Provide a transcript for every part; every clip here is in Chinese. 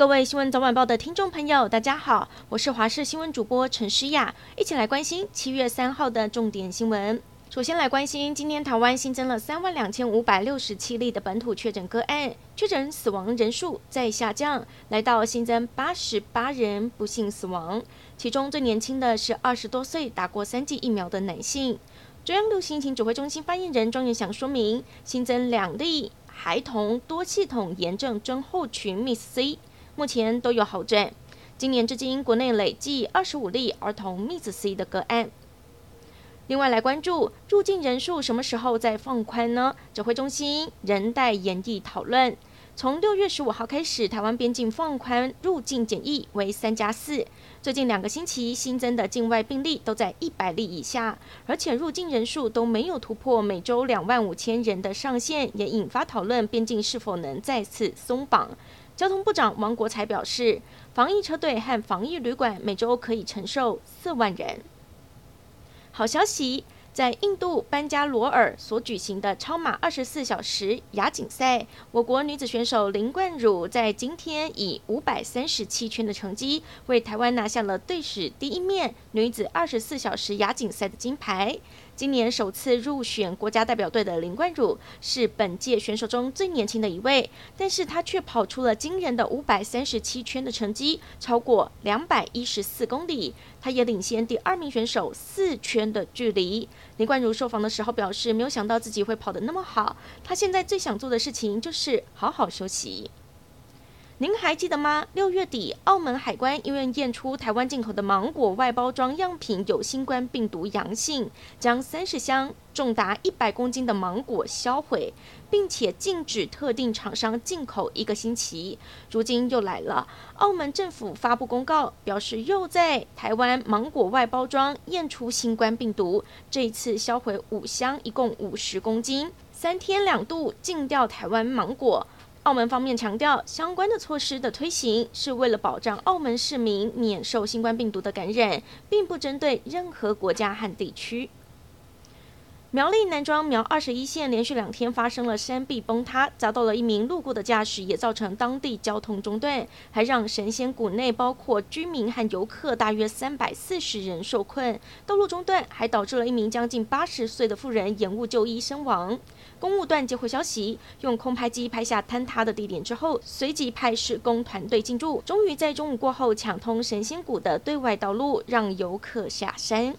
各位新闻早晚报的听众朋友，大家好，我是华视新闻主播陈诗雅，一起来关心7月3号的重点新闻。首先来关心，今天台湾新增了32567例的本土确诊个案，确诊死亡人数在下降，来到新增88人不幸死亡，其中最年轻的是20多岁打过3剂疫苗的男性。中央流行情指挥中心发言人庄元祥说明，新增2例孩童多系统炎症症候群 MIS-C， 目前都有好转。今年至今，国内累计25例儿童 MIS-C 的个案。另外来关注入境人数什么时候再放宽呢？指挥中心人代研议讨论，从6月15号开始，台湾边境放宽入境检疫为3+4。最近2个星期新增的境外病例都在100例以下，而且入境人数都没有突破每周25000人的上限，也引发讨论边境是否能再次松绑。交通部长王国材表示，防疫车队和防疫旅馆每周可以承受4万人。好消息，在印度班加罗尔所举行的超马24小时亚锦赛，我国女子选手林冠儒在今天以537圈的成绩，为台湾拿下了队史第一面女子24小时亚锦赛的金牌。今年首次入选国家代表队的林冠儒是本届选手中最年轻的一位，但是她却跑出了惊人的537圈的成绩，超过214公里，她也领先第2名选手4圈的距离。林冠儒受访的时候表示，没有想到自己会跑得那么好，他现在最想做的事情就是好好休息。您还记得吗？6月底，澳门海关因为验出台湾进口的芒果外包装样品有新冠病毒阳性，将30箱重达100公斤的芒果销毁，并且禁止特定厂商进口1个星期。如今又来了，澳门政府发布公告，表示又在台湾芒果外包装验出新冠病毒，这一次销毁5箱，一共50公斤，3天2度禁掉台湾芒果。澳门方面强调，相关的措施的推行是为了保障澳门市民免受新冠病毒的感染，并不针对任何国家和地区。苗栗南庄苗21线连续2天发生了山壁崩塌，砸到了一名路过的驾驶，也造成当地交通中断，还让神仙谷内包括居民和游客大约340人受困。道路中断还导致了一名将近80岁的妇人延误就医身亡。公务段接获消息，用空拍机拍下坍塌的地点之后，随即派施工团队进驻，终于在中午过后抢通神仙谷的对外道路，让游客下山。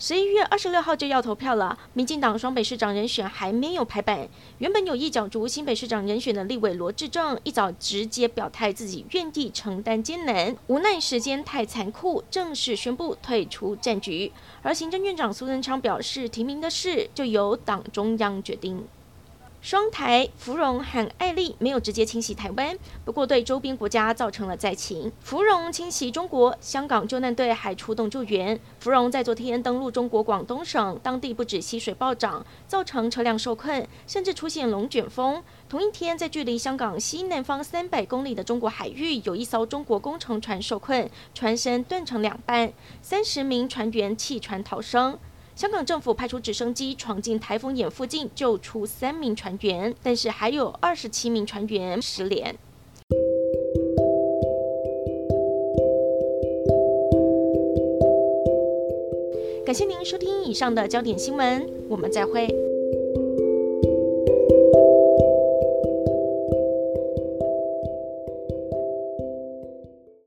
11月26号就要投票了，民进党双北市长人选还没有排版。原本有意角逐新北市长人选的立委罗致政，一早直接表态自己愿意承担艰难，无奈时间太残酷，正式宣布退出战局。而行政院长苏贞昌表示，提名的事就由党中央决定。双台、芙蓉和艾丽没有直接侵袭台湾，不过对周边国家造成了灾情。芙蓉侵袭中国，香港救难队还出动救援。芙蓉在昨天登陆中国广东省，当地不止溪水暴涨，造成车辆受困，甚至出现龙卷风。同一天，在距离香港西南方300公里的中国海域，有一艘中国工程船受困，船身断成2半，30名船员弃船逃生。香港政府派出直升机闯进台风眼附近，救出3名船员，但是还有27名船员失联。感谢您收听以上的焦点新闻，我们再会。